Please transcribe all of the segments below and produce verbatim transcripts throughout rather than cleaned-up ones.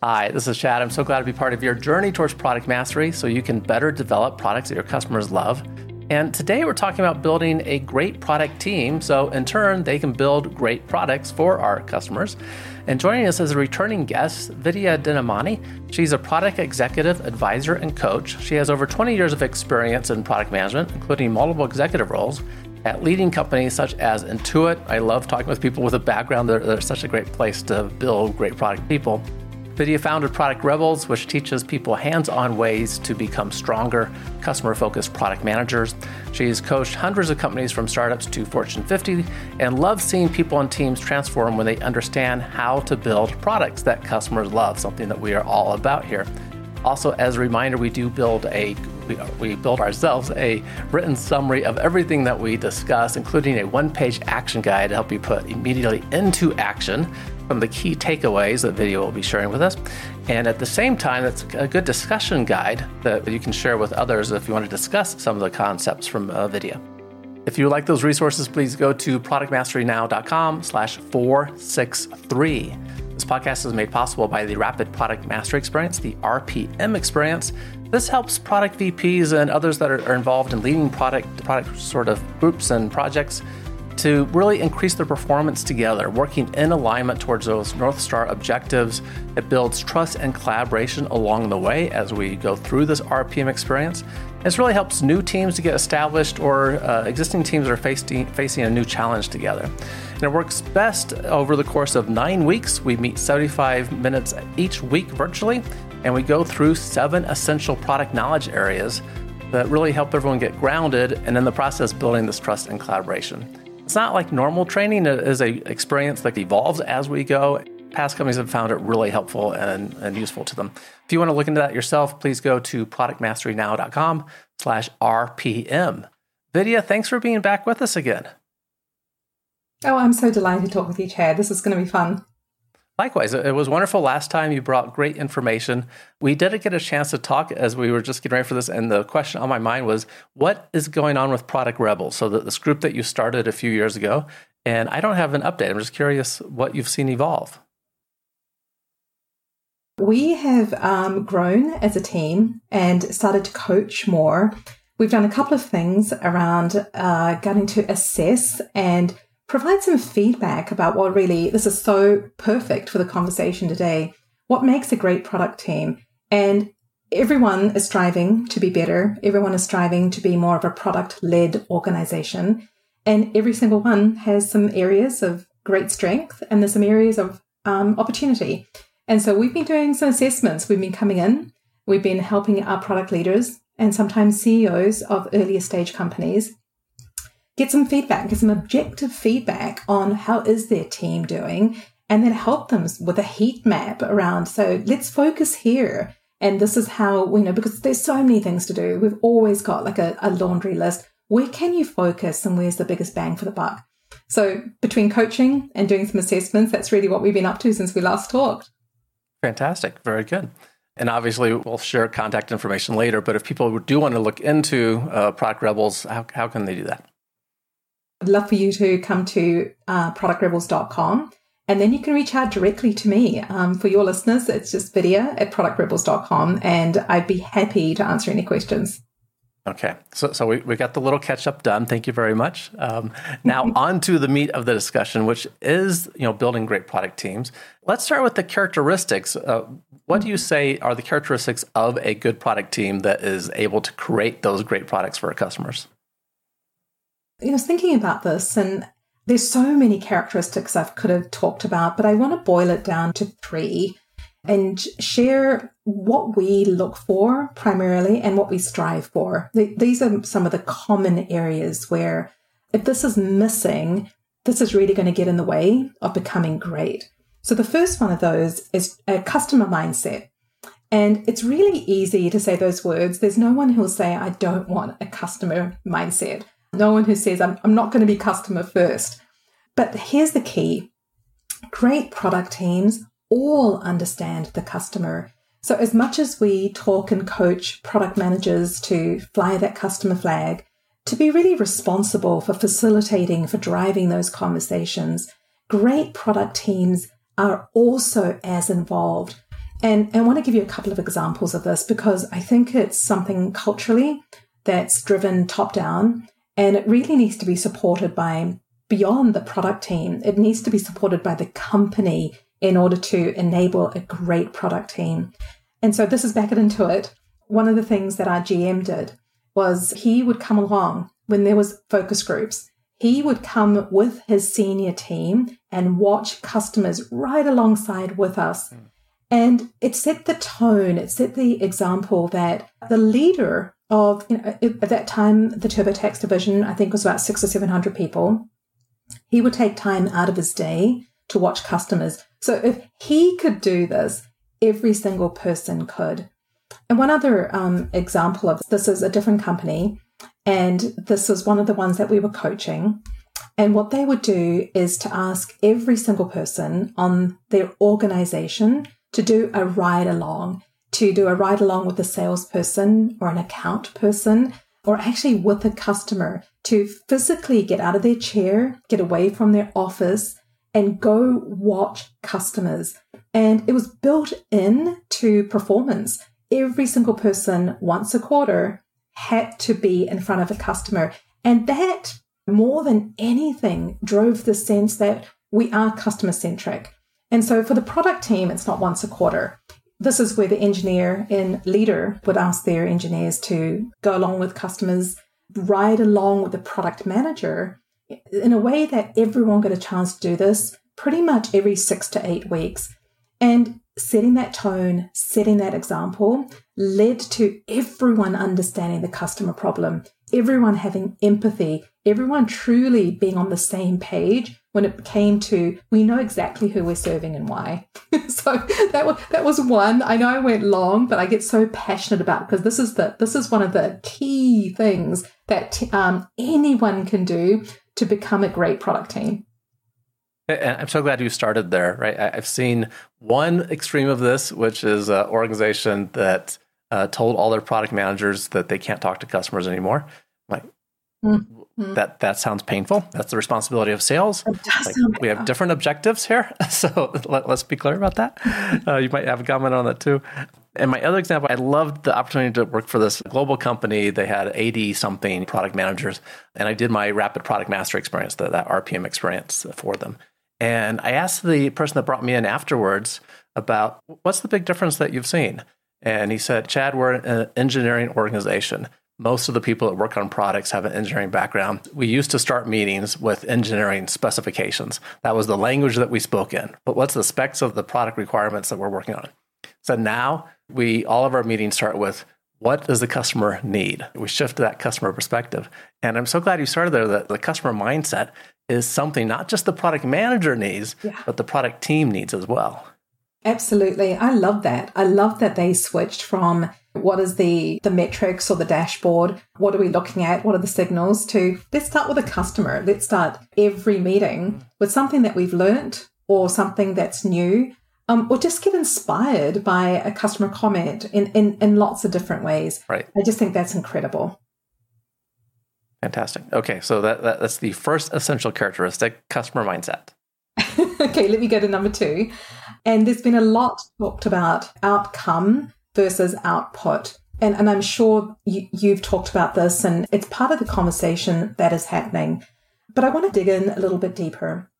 Hi, this is Chad. I'm so glad to be part of your journey towards product mastery so you can better develop products that your customers love. And today we're talking about building a great product team so in turn they can build great products for our customers. And joining us as a returning guest, Vidya Dinamani. She's a product executive, advisor, and coach. She has over twenty years of experience in product management, including multiple executive roles at leading companies such as Intuit. I love talking with people with a background. They're, they're such a great place to build great product people. Vidya founded Product Rebels, which teaches people hands-on ways to become stronger, customer-focused product managers. She's coached hundreds of companies from startups to Fortune fifty and loves seeing people and teams transform when they understand how to build products that customers love, something that we are all about here. Also, as a reminder, we do build a we, we build ourselves a written summary of everything that we discuss, including a one-page action guide to help you put immediately into action from the key takeaways that Vidya will be sharing with us. And at the same time, it's a good discussion guide that you can share with others if you want to discuss some of the concepts from uh, Vidya. If you like those resources, please go to product mastery now dot com slash four sixty-three. This podcast is made possible by the Rapid Product Mastery Experience, the R P M Experience. This helps product V Ps and others that are involved in leading product, product sort of groups and projects to really increase their performance together, working in alignment towards those North Star objectives. It builds trust and collaboration along the way as we go through this R P M experience. This really helps new teams to get established or uh, existing teams that are facing, facing a new challenge together. And it works best over the course of nine weeks. We meet seventy-five minutes each week virtually, and we go through seven essential product knowledge areas that really help everyone get grounded and in the process building this trust and collaboration. It's not like normal training. It is an experience that evolves as we go. Past companies have found it really helpful and, and useful to them. If you want to look into that yourself, please go to product mastery now dot com slash R P M. Vidya, thanks for being back with us again. Oh, I'm so delighted to talk with you, Chad. This is going to be fun. Likewise, it was wonderful last time. You brought great information. We didn't get a chance to talk as we were just getting ready for this, and the question on my mind was, what is going on with Product Rebels? So the, this group that you started a few years ago, and I don't have an update. I'm just curious what you've seen evolve. We have um, grown as a team and started to coach more. We've done a couple of things around uh, getting to assess and provide some feedback about what really, this is so perfect for the conversation today, what makes a great product team. And everyone is striving to be better. Everyone is striving to be more of a product-led organization. And every single one has some areas of great strength and there's some areas of um, opportunity. And so we've been doing some assessments. We've been coming in. We've been helping our product leaders and sometimes C E Os of earlier stage companies get some feedback, get some objective feedback on how is their team doing, and then help them with a heat map around, so let's focus here. And this is how, you know, because there's so many things to do. We've always got like a, a laundry list. Where can you focus and where's the biggest bang for the buck? So between coaching and doing some assessments, that's really what we've been up to since we last talked. Fantastic. Very good. And obviously, we'll share contact information later. But if people do want to look into uh, Product Rebels, how, how can they do that? I'd love for you to come to uh, product rebels dot com, and then you can reach out directly to me. Um, for your listeners, it's just Vidya at product rebels dot com, and I'd be happy to answer any questions. Okay. So so we, we got the little catch-up done. Thank you very much. Um, now, on to the meat of the discussion, which is, you know, building great product teams. Let's start with the characteristics. Uh, what do you say are the characteristics of a good product team that is able to create those great products for our customers? You know, I was thinking about this, and there's so many characteristics I could have talked about, but I want to boil it down to three and share what we look for primarily and what we strive for. These are some of the common areas where if this is missing, this is really going to get in the way of becoming great. So the first one of those is a customer mindset. And it's really easy to say those words. There's no one who will say, I don't want a customer mindset. No one who says, I'm, I'm not going to be customer first. But here's the key. Great product teams all understand the customer. So as much as we talk and coach product managers to fly that customer flag, to be really responsible for facilitating, for driving those conversations, great product teams are also as involved. And I want to give you a couple of examples of this because I think it's something culturally that's driven top down, and it really needs to be supported by beyond the product team. It needs to be supported by the company in order to enable a great product team. And so this is back at Intuit. One of the things that our G M did was he would come along when there was focus groups. He would come with his senior team and watch customers right alongside with us. And it set the tone, it set the example that the leader of, you know, at that time, the TurboTax division, I think was about six or seven hundred people. He would take time out of his day to watch customers. So if he could do this, every single person could. And one other um, example of this, this is a different company. And this was one of the ones that we were coaching. And what they would do is to ask every single person on their organization to do a ride along, to do a ride along with a salesperson or an account person, or actually with a customer, to physically get out of their chair, get away from their office, and go watch customers. And it was built in to performance. Every single person once a quarter had to be in front of a customer. And that, more than anything, drove the sense that we are customer-centric. And so for the product team, it's not once a quarter. This is where the engineer and leader would ask their engineers to go along with customers, ride along with the product manager in a way that everyone got a chance to do this pretty much every six to eight weeks. And setting that tone, setting that example led to everyone understanding the customer problem, everyone having empathy, everyone truly being on the same page when it came to, we know exactly who we're serving and why. So that was, that was one. I know I went long, but I get so passionate about because this is the this is one of the key things that um, anyone can do to become a great product team. And I'm so glad you started there, right? I've seen one extreme of this, which is an organization that uh, told all their product managers that they can't talk to customers anymore. Like, mm-hmm. that that sounds painful. That's the responsibility of sales. Like, we have different objectives here. So let, let's be clear about that. Uh, you might have a comment on that too. And my other example, I loved the opportunity to work for this global company. They had eighty something product managers. And I did my Rapid Product Mastery Experience, the, that R P M experience for them. And I asked the person that brought me in afterwards about what's the big difference that you've seen? And he said, Chad, we're an engineering organization. Most of the people that work on products have an engineering background. We used to start meetings with engineering specifications. That was the language that we spoke in. But what's the specs of the product requirements that we're working on? So now we all of our meetings start with, what does the customer need? We shift to that customer perspective. And I'm so glad you started there, that the customer mindset is something not just the product manager needs, yeah. but the product team needs as well. Absolutely. I love that. I love that they switched from what is the, the metrics or the dashboard, what are we looking at, what are the signals, to let's start with a customer. Let's start every meeting with something that we've learned or something that's new. Um, or just get inspired by a customer comment in, in, in lots of different ways. Right. I just think that's incredible. Fantastic. Okay, so that, that that's the first essential characteristic, customer mindset. Okay, let me go to number two. And there's been a lot talked about outcome versus output. And, and I'm sure you, you've talked about this, and it's part of the conversation that is happening. But I want to dig in a little bit deeper,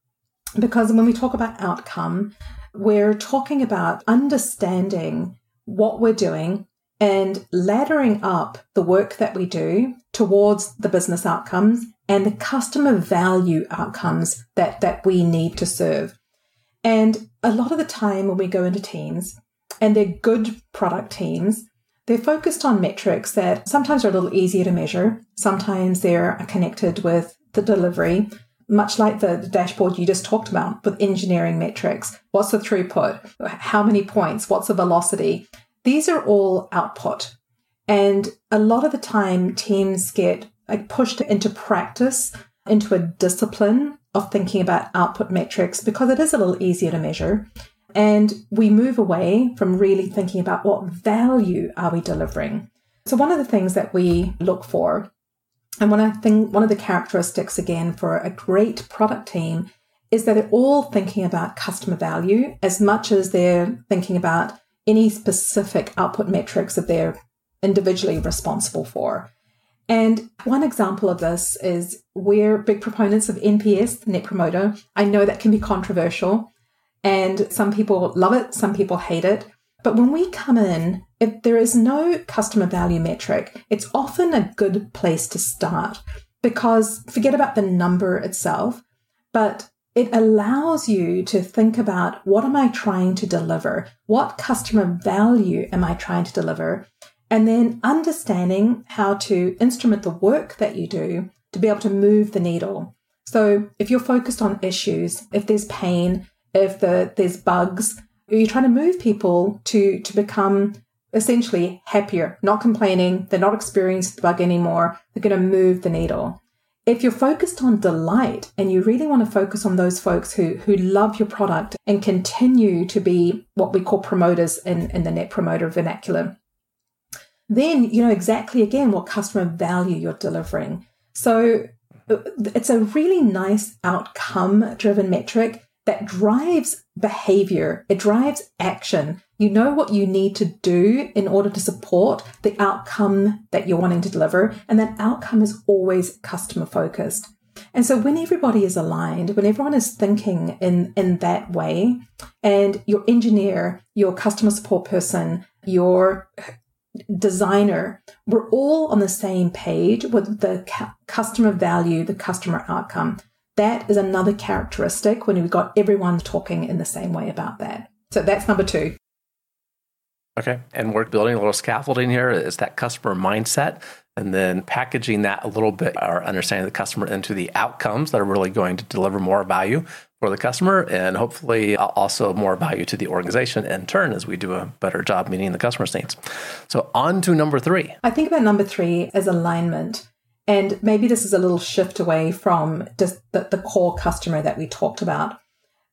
because when we talk about outcome, we're talking about understanding what we're doing and laddering up the work that we do towards the business outcomes and the customer value outcomes that, that we need to serve. And a lot of the time when we go into teams, and they're good product teams, they're focused on metrics that sometimes are a little easier to measure. Sometimes they're connected with the delivery, much like the dashboard you just talked about with engineering metrics. What's the throughput? How many points? What's the velocity? These are all output. And a lot of the time, teams get like pushed into practice, into a discipline of thinking about output metrics because it is a little easier to measure. And we move away from really thinking about what value are we delivering. So one of the things that we look for, and one of the, thing, one of the characteristics, again, for a great product team is that they're all thinking about customer value as much as they're thinking about any specific output metrics that they're individually responsible for. And one example of this is we're big proponents of N P S, Net Promoter. I know that can be controversial and some people love it, some people hate it. But when we come in, if there is no customer value metric, it's often a good place to start because forget about the number itself, but it allows you to think about what am I trying to deliver? What customer value am I trying to deliver? And then understanding how to instrument the work that you do to be able to move the needle. So if you're focused on issues, if there's pain, if the, there's bugs, you're trying to move people to, to become essentially happier, not complaining, they're not experiencing the bug anymore, they're going to move the needle. If you're focused on delight and you really want to focus on those folks who who love your product and continue to be what we call promoters in, in the Net Promoter vernacular, then you know exactly, again, what customer value you're delivering. So it's a really nice outcome-driven metric that drives behavior. It drives action. You know what you need to do in order to support the outcome that you're wanting to deliver. And that outcome is always customer-focused. And so when everybody is aligned, when everyone is thinking in, in that way, and your engineer, your customer support person, your designer, we're all on the same page with the ca- customer value, the customer outcome. That is another characteristic when we've got everyone talking in the same way about that. So that's number two. Okay. And we're building a little scaffolding here is that customer mindset and then packaging that a little bit, our understanding of the customer into the outcomes that are really going to deliver more value for the customer and hopefully also more value to the organization in turn as we do a better job meeting the customer's needs. So on to number three. I think about number three as alignment. And maybe this is a little shift away from just the, the core customer that we talked about,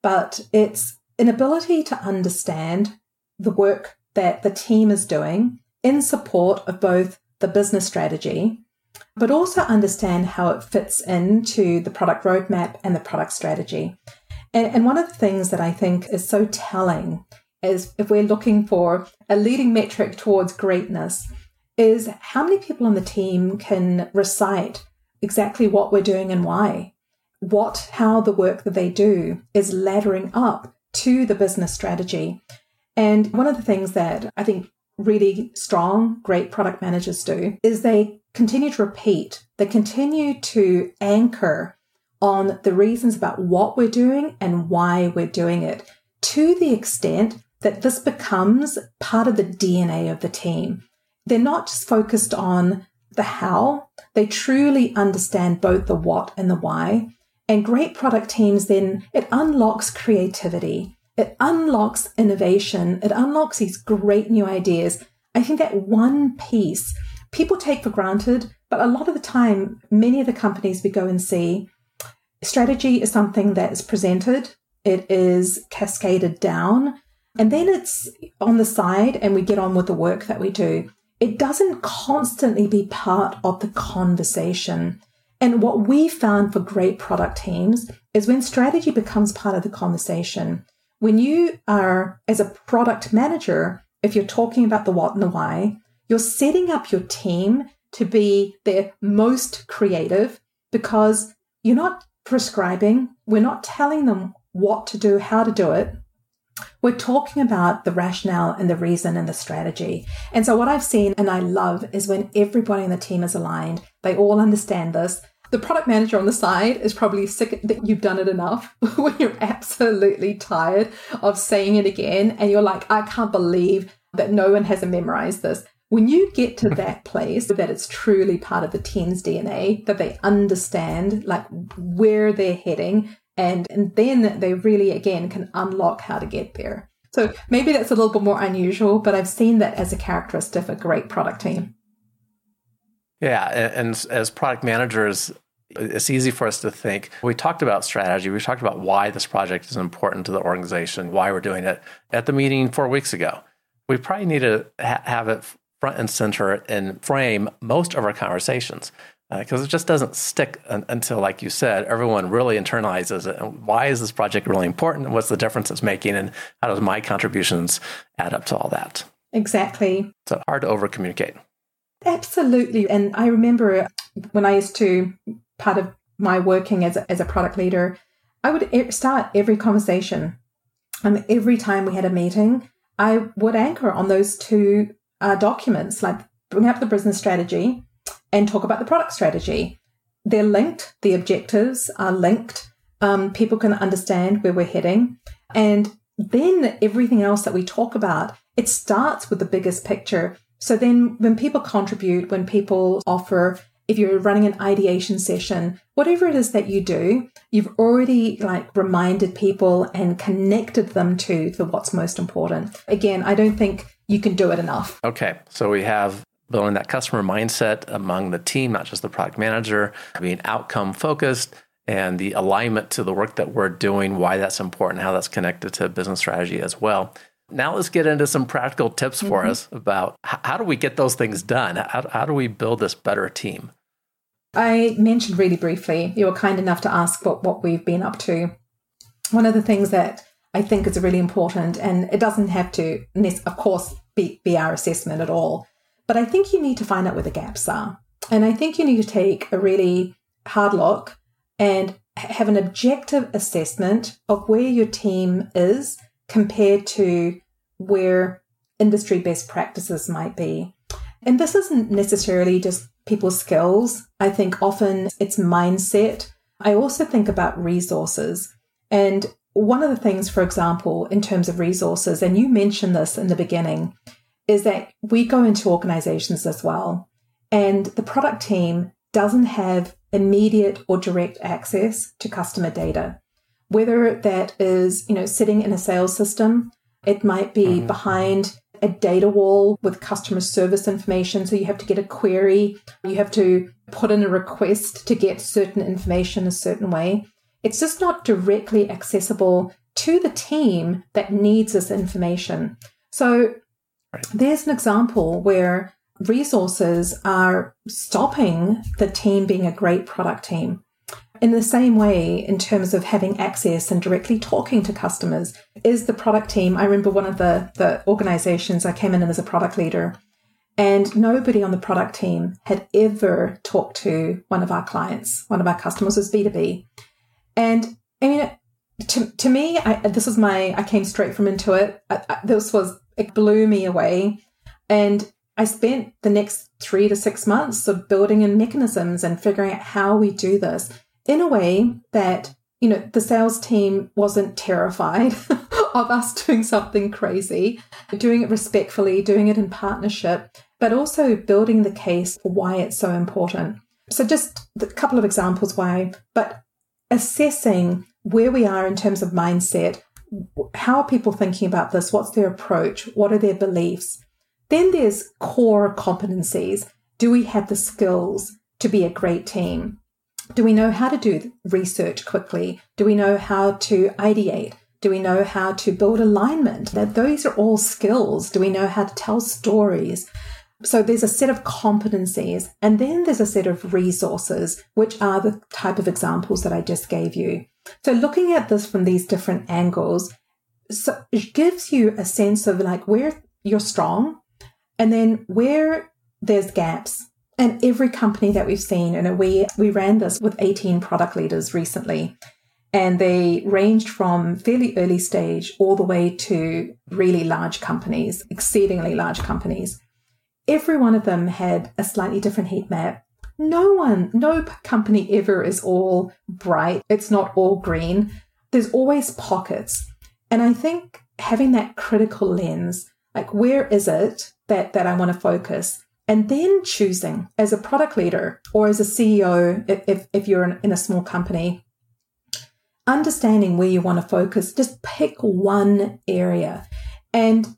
but it's an ability to understand the work that the team is doing in support of both the business strategy, but also understand how it fits into the product roadmap and the product strategy. And, and one of the things that I think is so telling is if we're looking for a leading metric towards greatness is how many people on the team can recite exactly what we're doing and why, what, how the work that they do is laddering up to the business strategy. And one of the things that I think really strong, great product managers do is they continue to repeat, they continue to anchor on the reasons about what we're doing and why we're doing it to the extent that this becomes part of the D N A of the team. They're not just focused on the how, they truly understand both the what and the why. And great product teams then, it unlocks creativity. It unlocks innovation. It unlocks these great new ideas. I think that one piece people take for granted, but a lot of the time, many of the companies we go and see, strategy is something that is presented. It is cascaded down. And then it's on the side and we get on with the work that we do. It doesn't constantly be part of the conversation. And what we found for great product teams is when strategy becomes part of the conversation, when you are, as a product manager, if you're talking about the what and the why, you're setting up your team to be their most creative because you're not prescribing, we're not telling them what to do, how to do it. We're talking about the rationale and the reason and the strategy. And so what I've seen and I love is when everybody in the team is aligned, they all understand this. The product manager on the side is probably sick that you've done it enough when you're absolutely tired of saying it again. And you're like, I can't believe that no one hasn't memorized this. When you get to that place that it's truly part of the team's D N A, that they understand like where they're heading and, and then they really, again, can unlock how to get there. So maybe that's a little bit more unusual, but I've seen that as a characteristic of a great product team. Yeah. And, and as product managers, it's easy for us to think, we talked about strategy, we talked about why this project is important to the organization, why we're doing it at the meeting four weeks ago. We probably need to ha- have it front and center and frame most of our conversations. because uh, it just doesn't stick un- until, like you said, everyone really internalizes it. And why is this project really important? What's the difference it's making? And how does my contributions add up to all that? Exactly. So hard to over communicate. Absolutely. And I remember when I used to, part of my working as a, as a product leader, I would start every conversation. And every time we had a meeting, I would anchor on those two uh, documents, like bring up the business strategy and talk about the product strategy. They're linked. The objectives are linked. Um, people can understand where we're heading. And then everything else that we talk about, it starts with the biggest picture. So then when people contribute, when people offer, if you're running an ideation session, whatever it is that you do, you've already like reminded people and connected them to, to what's most important. Again, I don't think you can do it enough. Okay. So we have building that customer mindset among the team, not just the product manager, being outcome focused and the alignment to the work that we're doing, why that's important, how that's connected to business strategy as well. Now let's get into some practical tips for mm-hmm. us about how do we get those things done? How, how do we build this better team? I mentioned really briefly, you were kind enough to ask what, what we've been up to. One of the things that I think is really important, and it doesn't have to, of course, be, be our assessment at all, but I think you need to find out where the gaps are. And I think you need to take a really hard look and have an objective assessment of where your team is compared to where industry best practices might be. And this isn't necessarily just people's skills. I think often it's mindset. I also think about resources. And one of the things, for example, in terms of resources, and you mentioned this in the beginning, is that we go into organizations as well, and the product team doesn't have immediate or direct access to customer data. Whether that is, you know, sitting in a sales system, it might be mm-hmm. behind a data wall with customer service information. So you have to get a query. You have to put in a request to get certain information a certain way. It's just not directly accessible to the team that needs this information. So right. there's an example where resources are stopping the team being a great product team. In the same way, in terms of having access and directly talking to customers, is the product team. I remember one of the, the organizations I came in as a product leader, and nobody on the product team had ever talked to one of our clients. One of our customers was B two B. And I mean, to, to me, I, this was my, I came straight from Intuit. I, I, this was, it blew me away. And I spent the next three to six months of building in mechanisms and figuring out how we do this, in a way that, you know, the sales team wasn't terrified of us doing something crazy, doing it respectfully, doing it in partnership, but also building the case for why it's so important. So just a couple of examples why, but assessing where we are in terms of mindset, how are people thinking about this? What's their approach? What are their beliefs? Then there's core competencies. Do we have the skills to be a great team? Do we know how to do research quickly? Do we know how to ideate? Do we know how to build alignment? That those are all skills. Do we know how to tell stories? So there's a set of competencies, and then there's a set of resources, which are the type of examples that I just gave you. So looking at this from these different angles, so it gives you a sense of like where you're strong and then where there's gaps. And every company that we've seen, and we we ran this with eighteen product leaders recently, and they ranged from fairly early stage all the way to really large companies, exceedingly large companies. Every one of them had a slightly different heat map. No one, no company ever is all bright. It's not all green. There's always pockets. And I think having that critical lens, like where is it that, that I want to focus? And then choosing as a product leader or as a C E O, if, if you're in a small company, understanding where you want to focus, just pick one area and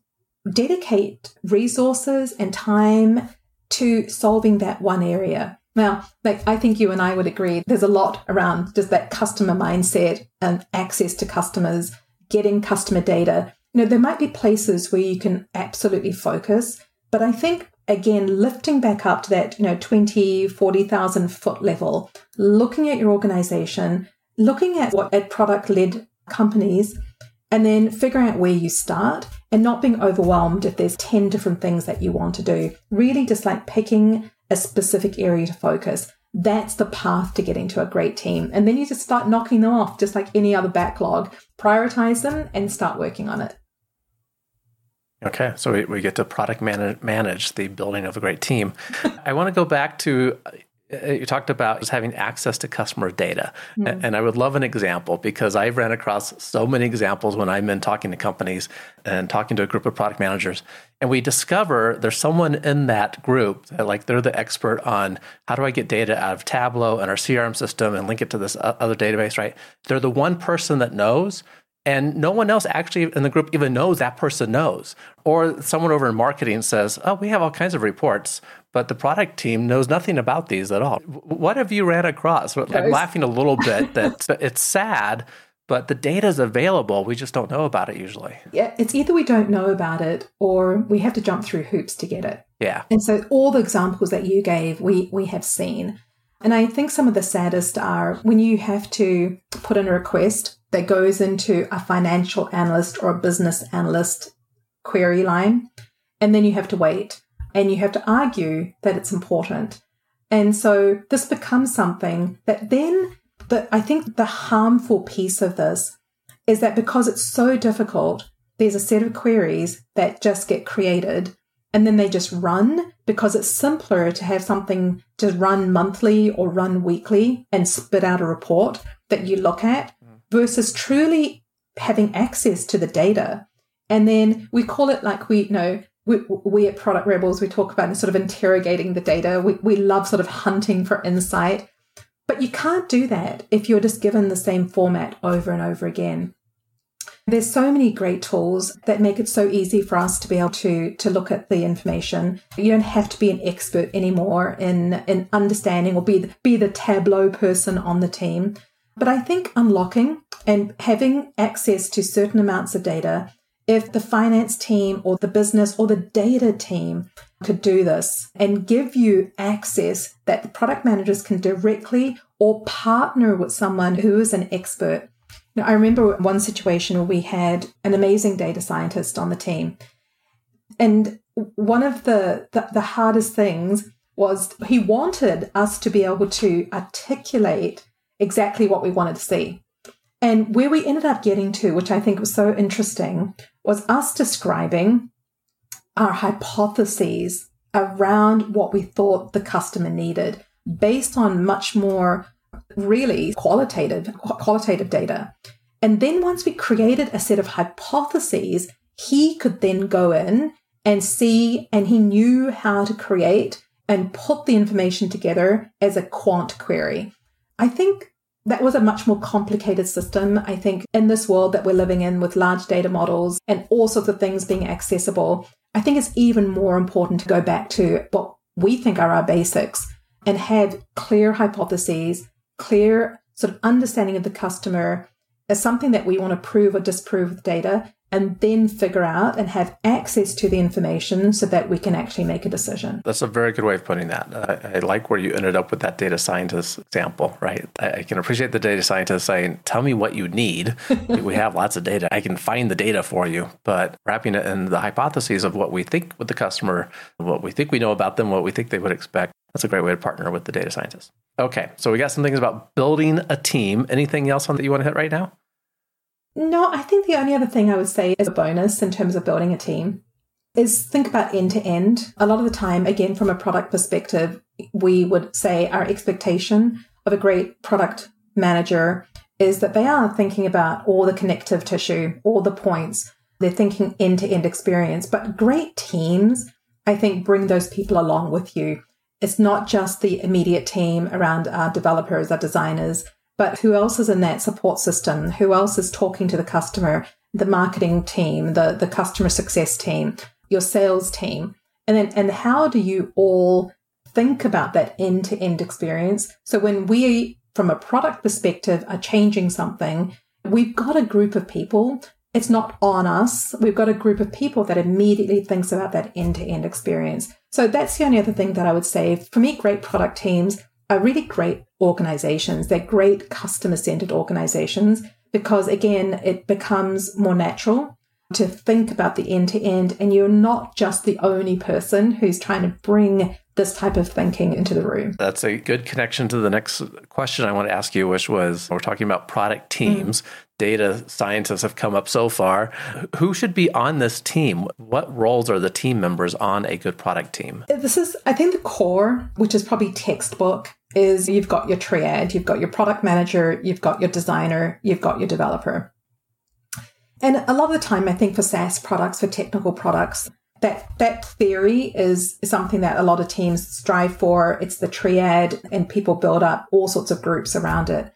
dedicate resources and time to solving that one area. Now, like I think you and I would agree, there's a lot around just that customer mindset and access to customers, getting customer data. You know, there might be places where you can absolutely focus, but I think again, lifting back up to that, you know, twenty, forty thousand foot level, looking at your organization, looking at what at product-led companies, and then figuring out where you start and not being overwhelmed if there's ten different things that you want to do. Really just like picking a specific area to focus. That's the path to getting to a great team. And then you just start knocking them off, just like any other backlog. Prioritize them and start working on it. Okay, so we, we get to product manage, manage the building of a great team. I want to go back to, you talked about just having access to customer data. Mm. And I would love an example, because I ran across so many examples when I've been talking to companies and talking to a group of product managers. And we discover there's someone in that group that, like, they're the expert on how do I get data out of Tableau and our C R M system and link it to this other database, right? They're the one person that knows. And no one else actually in the group even knows that person knows. Or someone over in marketing says, oh, we have all kinds of reports, but the product team knows nothing about these at all. What have you ran across? I'm laughing a little bit that it's sad, but the data is available. We just don't know about it usually. Yeah, it's either we don't know about it or we have to jump through hoops to get it. Yeah. And so all the examples that you gave, we we have seen. And I think some of the saddest are when you have to put in a request that goes into a financial analyst or a business analyst query line, and then you have to wait and you have to argue that it's important. And so this becomes something that then, the, I think the harmful piece of this is that because it's so difficult, there's a set of queries that just get created and then they just run because it's simpler to have something to run monthly or run weekly and spit out a report that you look at, versus truly having access to the data. And then we call it like we, you know, we, we at Product Rebels, we talk about sort of interrogating the data. We, we love sort of hunting for insight. But you can't do that if you're just given the same format over and over again. There's so many great tools that make it so easy for us to be able to, to look at the information. You don't have to be an expert anymore in, in understanding or be the, be the Tableau person on the team. But I think unlocking and having access to certain amounts of data, if the finance team or the business or the data team could do this and give you access that the product managers can directly or partner with someone who is an expert. Now, I remember one situation where we had an amazing data scientist on the team. And one of the, the, the hardest things was he wanted us to be able to articulate exactly what we wanted to see. And where we ended up getting to, which I think was so interesting, was us describing our hypotheses around what we thought the customer needed based on much more really qualitative, qualitative data. And then once we created a set of hypotheses, he could then go in and see, and he knew how to create and put the information together as a quant query. I think that was a much more complicated system. I think in this world that we're living in with large data models and all sorts of things being accessible, I think it's even more important to go back to what we think are our basics and have clear hypotheses, clear sort of understanding of the customer as something that we want to prove or disprove with data, and then figure out and have access to the information so that we can actually make a decision. That's a very good way of putting that. I, I like where you ended up with that data scientist example, right? I, I can appreciate the data scientist saying, tell me what you need. We have lots of data. I can find the data for you, but wrapping it in the hypotheses of what we think with the customer, what we think we know about them, what we think they would expect. That's a great way to partner with the data scientist. Okay, so we got some things about building a team. Anything else on that you want to hit right now? No, I think the only other thing I would say as a bonus in terms of building a team is think about end-to-end. A lot of the time, again, from a product perspective, we would say our expectation of a great product manager is that they are thinking about all the connective tissue, all the points. They're thinking end-to-end experience. But great teams, I think, bring those people along with you. It's not just the immediate team around our developers, our designers, but who else is in that support system? Who else is talking to the customer? The marketing team, the, the customer success team, your sales team. And then, and how do you all think about that end-to-end experience? So when we, from a product perspective, are changing something, we've got a group of people It's not on us. We've got a group of people that immediately thinks about that end-to-end experience. So that's the only other thing that I would say. For me, great product teams are really great organizations. They're great customer-centered organizations because, again, it becomes more natural to think about the end-to-end, and you're not just the only person who's trying to bring this type of thinking into the room. That's a good connection to the next question I want to ask you, which was, we're talking about product teams. Mm. Data scientists have come up so far. Who should be on this team? What roles are the team members on a good product team? This is, I think, the core, which is probably textbook, is you've got your triad. You've got your product manager, you've got your designer, you've got your developer. And a lot of the time, I think for SaaS products, for technical products, That that theory is something that a lot of teams strive for. It's the triad, and people build up all sorts of groups around it.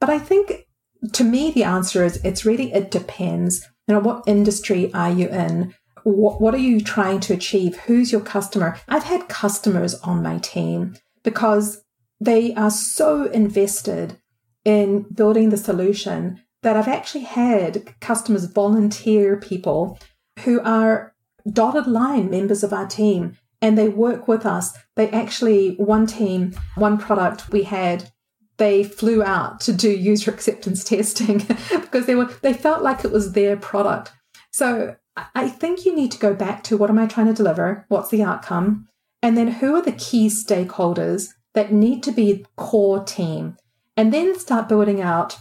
But I think, to me, the answer is it's really, it depends. You know, what industry are you in? What, what are you trying to achieve? Who's your customer? I've had customers on my team because they are so invested in building the solution that I've actually had customers volunteer people who are dotted line members of our team, and they work with us. They actually, one team, one product we had, they flew out to do user acceptance testing because they were they felt like it was their product. So I think you need to go back to, what am I trying to deliver? What's the outcome? And then who are the key stakeholders that need to be core team? And then start building out,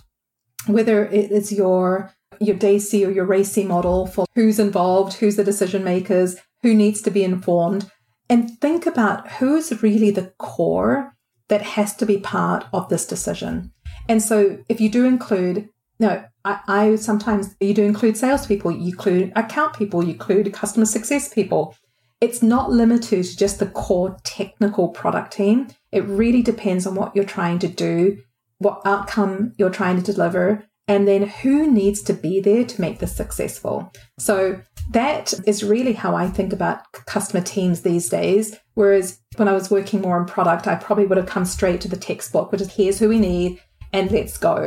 whether it is your your D A C I or your R A C I model for who's involved, who's the decision makers, who needs to be informed, and think about who's really the core that has to be part of this decision. And so if you do include, you know, I, I sometimes you do include salespeople, you include account people, you include customer success people. It's not limited to just the core technical product team. It really depends on what you're trying to do, what outcome you're trying to deliver, and then who needs to be there to make this successful. So that is really how I think about customer teams these days. Whereas when I was working more on product, I probably would have come straight to the textbook, which is here's who we need and let's go.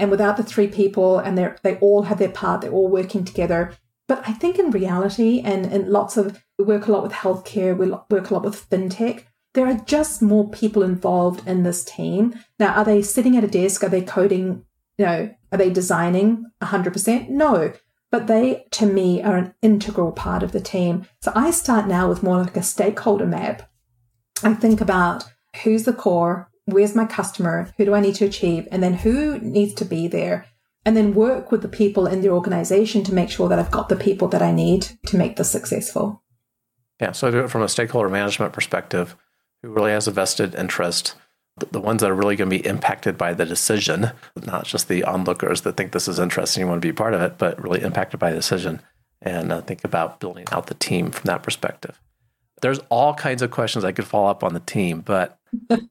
And without the three people, and they all have their part, they're all working together. But I think in reality, and, and lots of, we work a lot with healthcare, we work a lot with fintech, there are just more people involved in this team. Now, are they sitting at a desk? Are they coding? You know, are they designing one hundred percent? No, but they, to me, are an integral part of the team. So I start now with more like a stakeholder map. I think about who's the core, where's my customer, who do I need to achieve, and then who needs to be there, and then work with the people in the organization to make sure that I've got the people that I need to make this successful. Yeah, so I do it from a stakeholder management perspective, who really has a vested interest, the ones that are really going to be impacted by the decision, not just the onlookers that think this is interesting, you want to be part of it, but really impacted by the decision. And uh, think about building out the team from that perspective. There's all kinds of questions I could follow up on the team, but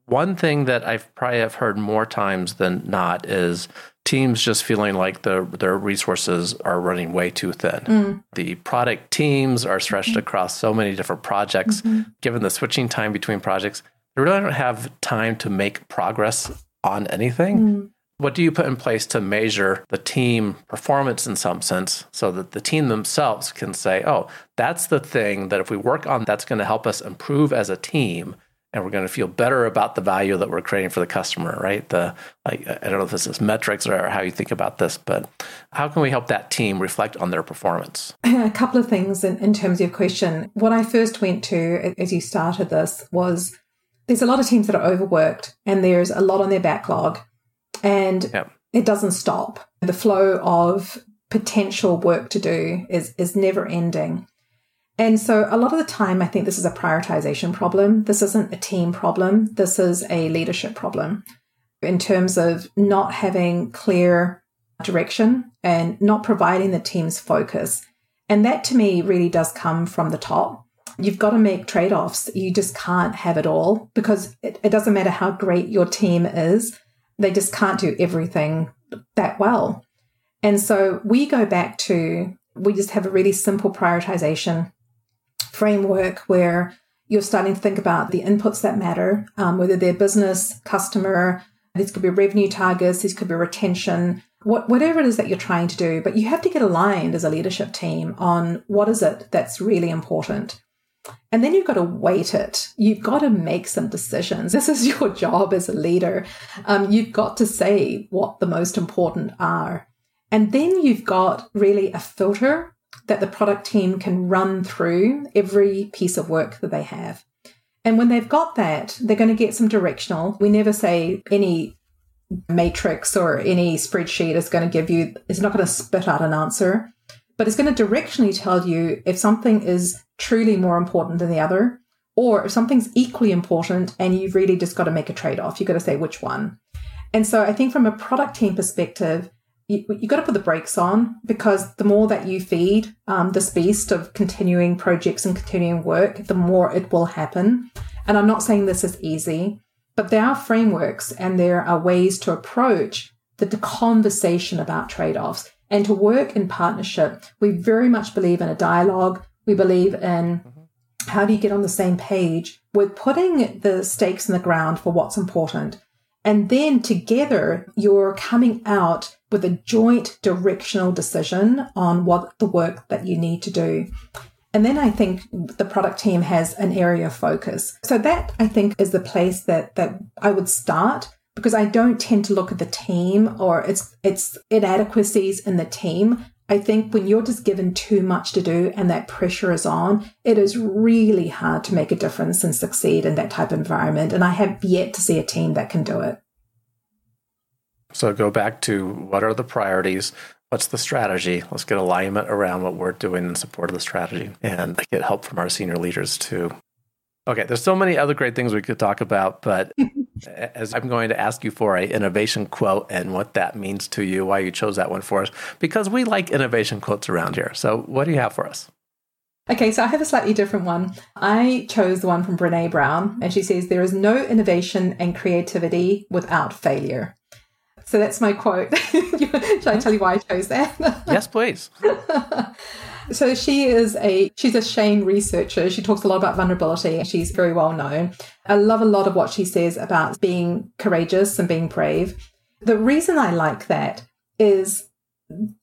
one thing that I've probably have heard more times than not is teams just feeling like the, their resources are running way too thin. Mm. The product teams are stretched mm-hmm. across so many different projects, mm-hmm. given the switching time between projects. I really don't have time to make progress on anything. Mm. What do you put in place to measure the team performance in some sense so that the team themselves can say, oh, that's the thing that if we work on, that's going to help us improve as a team, and we're going to feel better about the value that we're creating for the customer, right? The like, I don't know if this is metrics or how you think about this, but how can we help that team reflect on their performance? A couple of things in, in terms of your question. What I first went to as you started this was, there's a lot of teams that are overworked, and there's a lot on their backlog, and yep. It doesn't stop. The flow of potential work to do is, is never ending. And so a lot of the time, I think this is a prioritization problem. This isn't a team problem. This is a leadership problem in terms of not having clear direction and not providing the team's focus. And that to me really does come from the top. You've got to make trade-offs. You just can't have it all, because it, it doesn't matter how great your team is. They just can't do everything that well. And so we go back to, we just have a really simple prioritization framework where you're starting to think about the inputs that matter, um, whether they're business, customer, these could be revenue targets, these could be retention, what, whatever it is that you're trying to do, but you have to get aligned as a leadership team on what is it that's really important. And then you've got to weight it. You've got to make some decisions. This is your job as a leader. Um, you've got to say what the most important are. And then you've got really a filter that the product team can run through every piece of work that they have. And when they've got that, they're going to get some directional. We never say any matrix or any spreadsheet is going to give you, it's not going to spit out an answer, but it's going to directionally tell you if something is truly more important than the other, or if something's equally important and you've really just got to make a trade-off. You've got to say which one. And so I think from a product team perspective, you, you've got to put the brakes on, because the more that you feed um, this beast of continuing projects and continuing work, the more it will happen. And I'm not saying this is easy, but there are frameworks and there are ways to approach the, the conversation about trade-offs and to work in partnership. We very much believe in a dialogue. We believe in how do you get on the same page. We're putting the stakes in the ground for what's important. And then together, you're coming out with a joint directional decision on what the work that you need to do. And then I think the product team has an area of focus. So that, I think, is the place that, that I would start, because I don't tend to look at the team or its its inadequacies in the team. I think when you're just given too much to do and that pressure is on, it is really hard to make a difference and succeed in that type of environment. And I have yet to see a team that can do it. So go back to what are the priorities? What's the strategy? Let's get alignment around what we're doing in support of the strategy and get help from our senior leaders too. Okay, there's so many other great things we could talk about, but as I'm going to ask you for an innovation quote and what that means to you, why you chose that one for us, because we like innovation quotes around here. So what do you have for us? Okay, so I have a slightly different one. I chose the one from Brené Brown, and she says, "There is no innovation and creativity without failure." So that's my quote. Should I tell you why I chose that? Yes, please. So she is a, she's a Shane researcher. She talks a lot about vulnerability. She's very well known. I love a lot of what she says about being courageous and being brave. The reason I like that is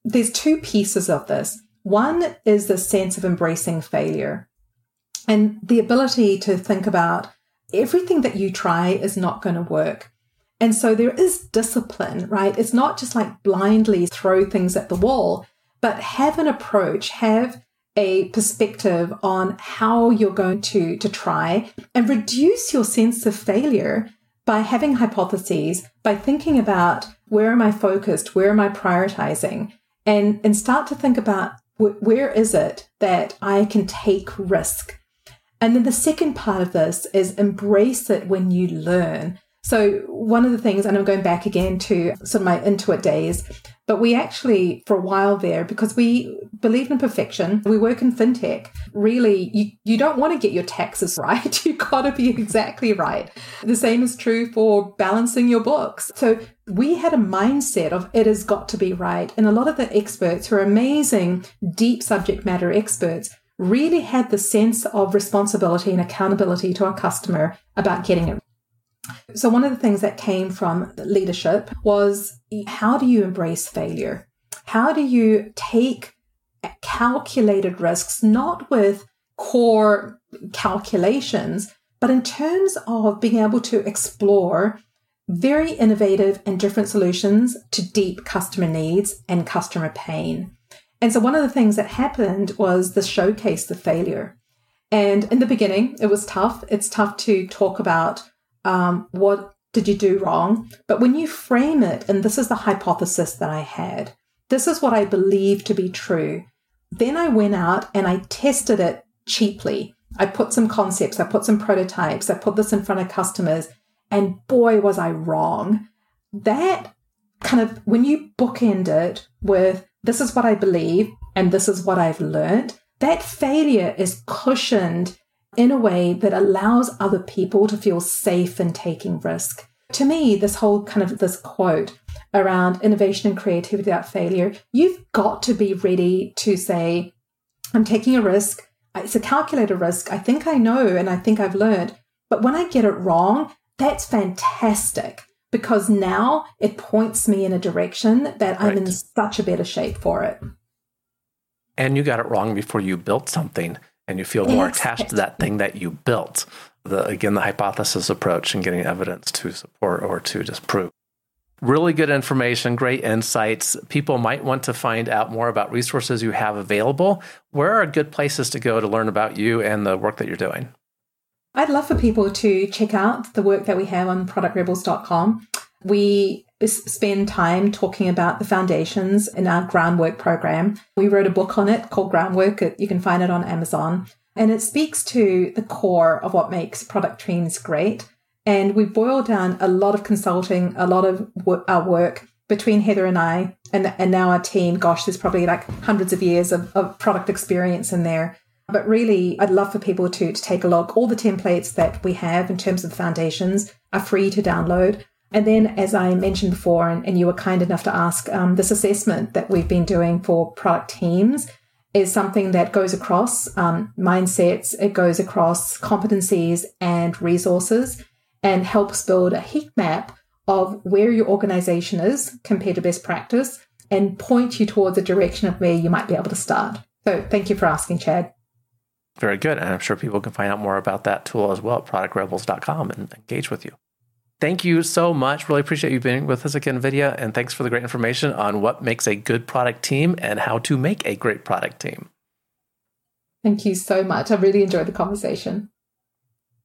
there's two pieces of this. One is the sense of embracing failure and the ability to think about everything that you try is not going to work. And so there is discipline, right? It's not just like blindly throw things at the wall, but have an approach, have a perspective on how you're going to, to try and reduce your sense of failure by having hypotheses, by thinking about where am I focused, where am I prioritizing, and, and start to think about wh- where is it that I can take risk. And then the second part of this is embrace it when you learn. So one of the things, and I'm going back again to some of my Intuit days, but we actually, for a while there, because we believe in perfection, we work in fintech, really, you, you don't want to get your taxes right. You've got to be exactly right. The same is true for balancing your books. So we had a mindset of it has got to be right. And a lot of the experts who are amazing, deep subject matter experts, really had the sense of responsibility and accountability to our customer about getting it right. So one of the things that came from leadership was, how do you embrace failure? How do you take calculated risks, not with core calculations, but in terms of being able to explore very innovative and different solutions to deep customer needs and customer pain? And so one of the things that happened was the showcase of failure. And in the beginning, it was tough. It's tough to talk about Um, what did you do wrong? But when you frame it, and this is the hypothesis that I had, this is what I believe to be true. Then I went out and I tested it cheaply. I put some concepts, I put some prototypes, I put this in front of customers, and boy, was I wrong. That kind of, when you bookend it with, this is what I believe, and this is what I've learned, that failure is cushioned in a way that allows other people to feel safe in taking risk. To me, this whole kind of this quote around innovation and creativity without failure, you've got to be ready to say, I'm taking a risk. It's a calculated risk. I think I know, and I think I've learned. But when I get it wrong, that's fantastic, because now it points me in a direction that right. I'm in such a better shape for it. And you got it wrong before you built something, and you feel more exactly. attached to that thing that you built. The, again, the hypothesis approach and getting evidence to support or to disprove. Really good information, great insights. People might want to find out more about resources you have available. Where are good places to go to learn about you and the work that you're doing? I'd love for people to check out the work that we have on product rebels dot com. We spend time talking about the foundations in our Groundwork program. We wrote a book on it called Groundwork. You can find it on Amazon. And it speaks to the core of what makes product teams great. And we boil down a lot of consulting, a lot of work, our work between Heather and I, and, and now our team. Gosh, there's probably like hundreds of years of, of product experience in there. But really, I'd love for people to, to take a look. All the templates that we have in terms of the foundations are free to download. And then, as I mentioned before, and, and you were kind enough to ask, um, this assessment that we've been doing for product teams is something that goes across um, mindsets, it goes across competencies and resources, and helps build a heat map of where your organization is compared to best practice, and point you towards a direction of where you might be able to start. So thank you for asking, Chad. Very good. And I'm sure people can find out more about that tool as well at product rebels dot com and engage with you. Thank you so much. Really appreciate you being with us again, Vidya. And thanks for the great information on what makes a good product team and how to make a great product team. Thank you so much. I really enjoyed the conversation.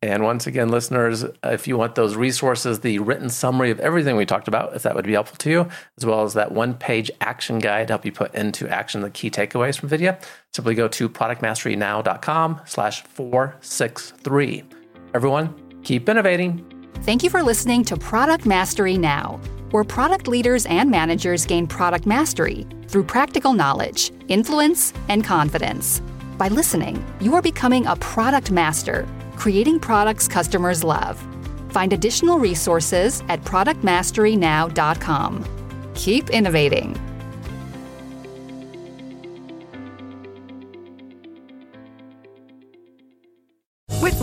And once again, listeners, if you want those resources, the written summary of everything we talked about, if that would be helpful to you, as well as that one-page action guide to help you put into action the key takeaways from Vidya, simply go to product mastery now dot com slash four sixty-three. Everyone, keep innovating. Thank you for listening to Product Mastery Now, where product leaders and managers gain product mastery through practical knowledge, influence, and confidence. By listening, you are becoming a product master, creating products customers love. Find additional resources at product mastery now dot com. Keep innovating.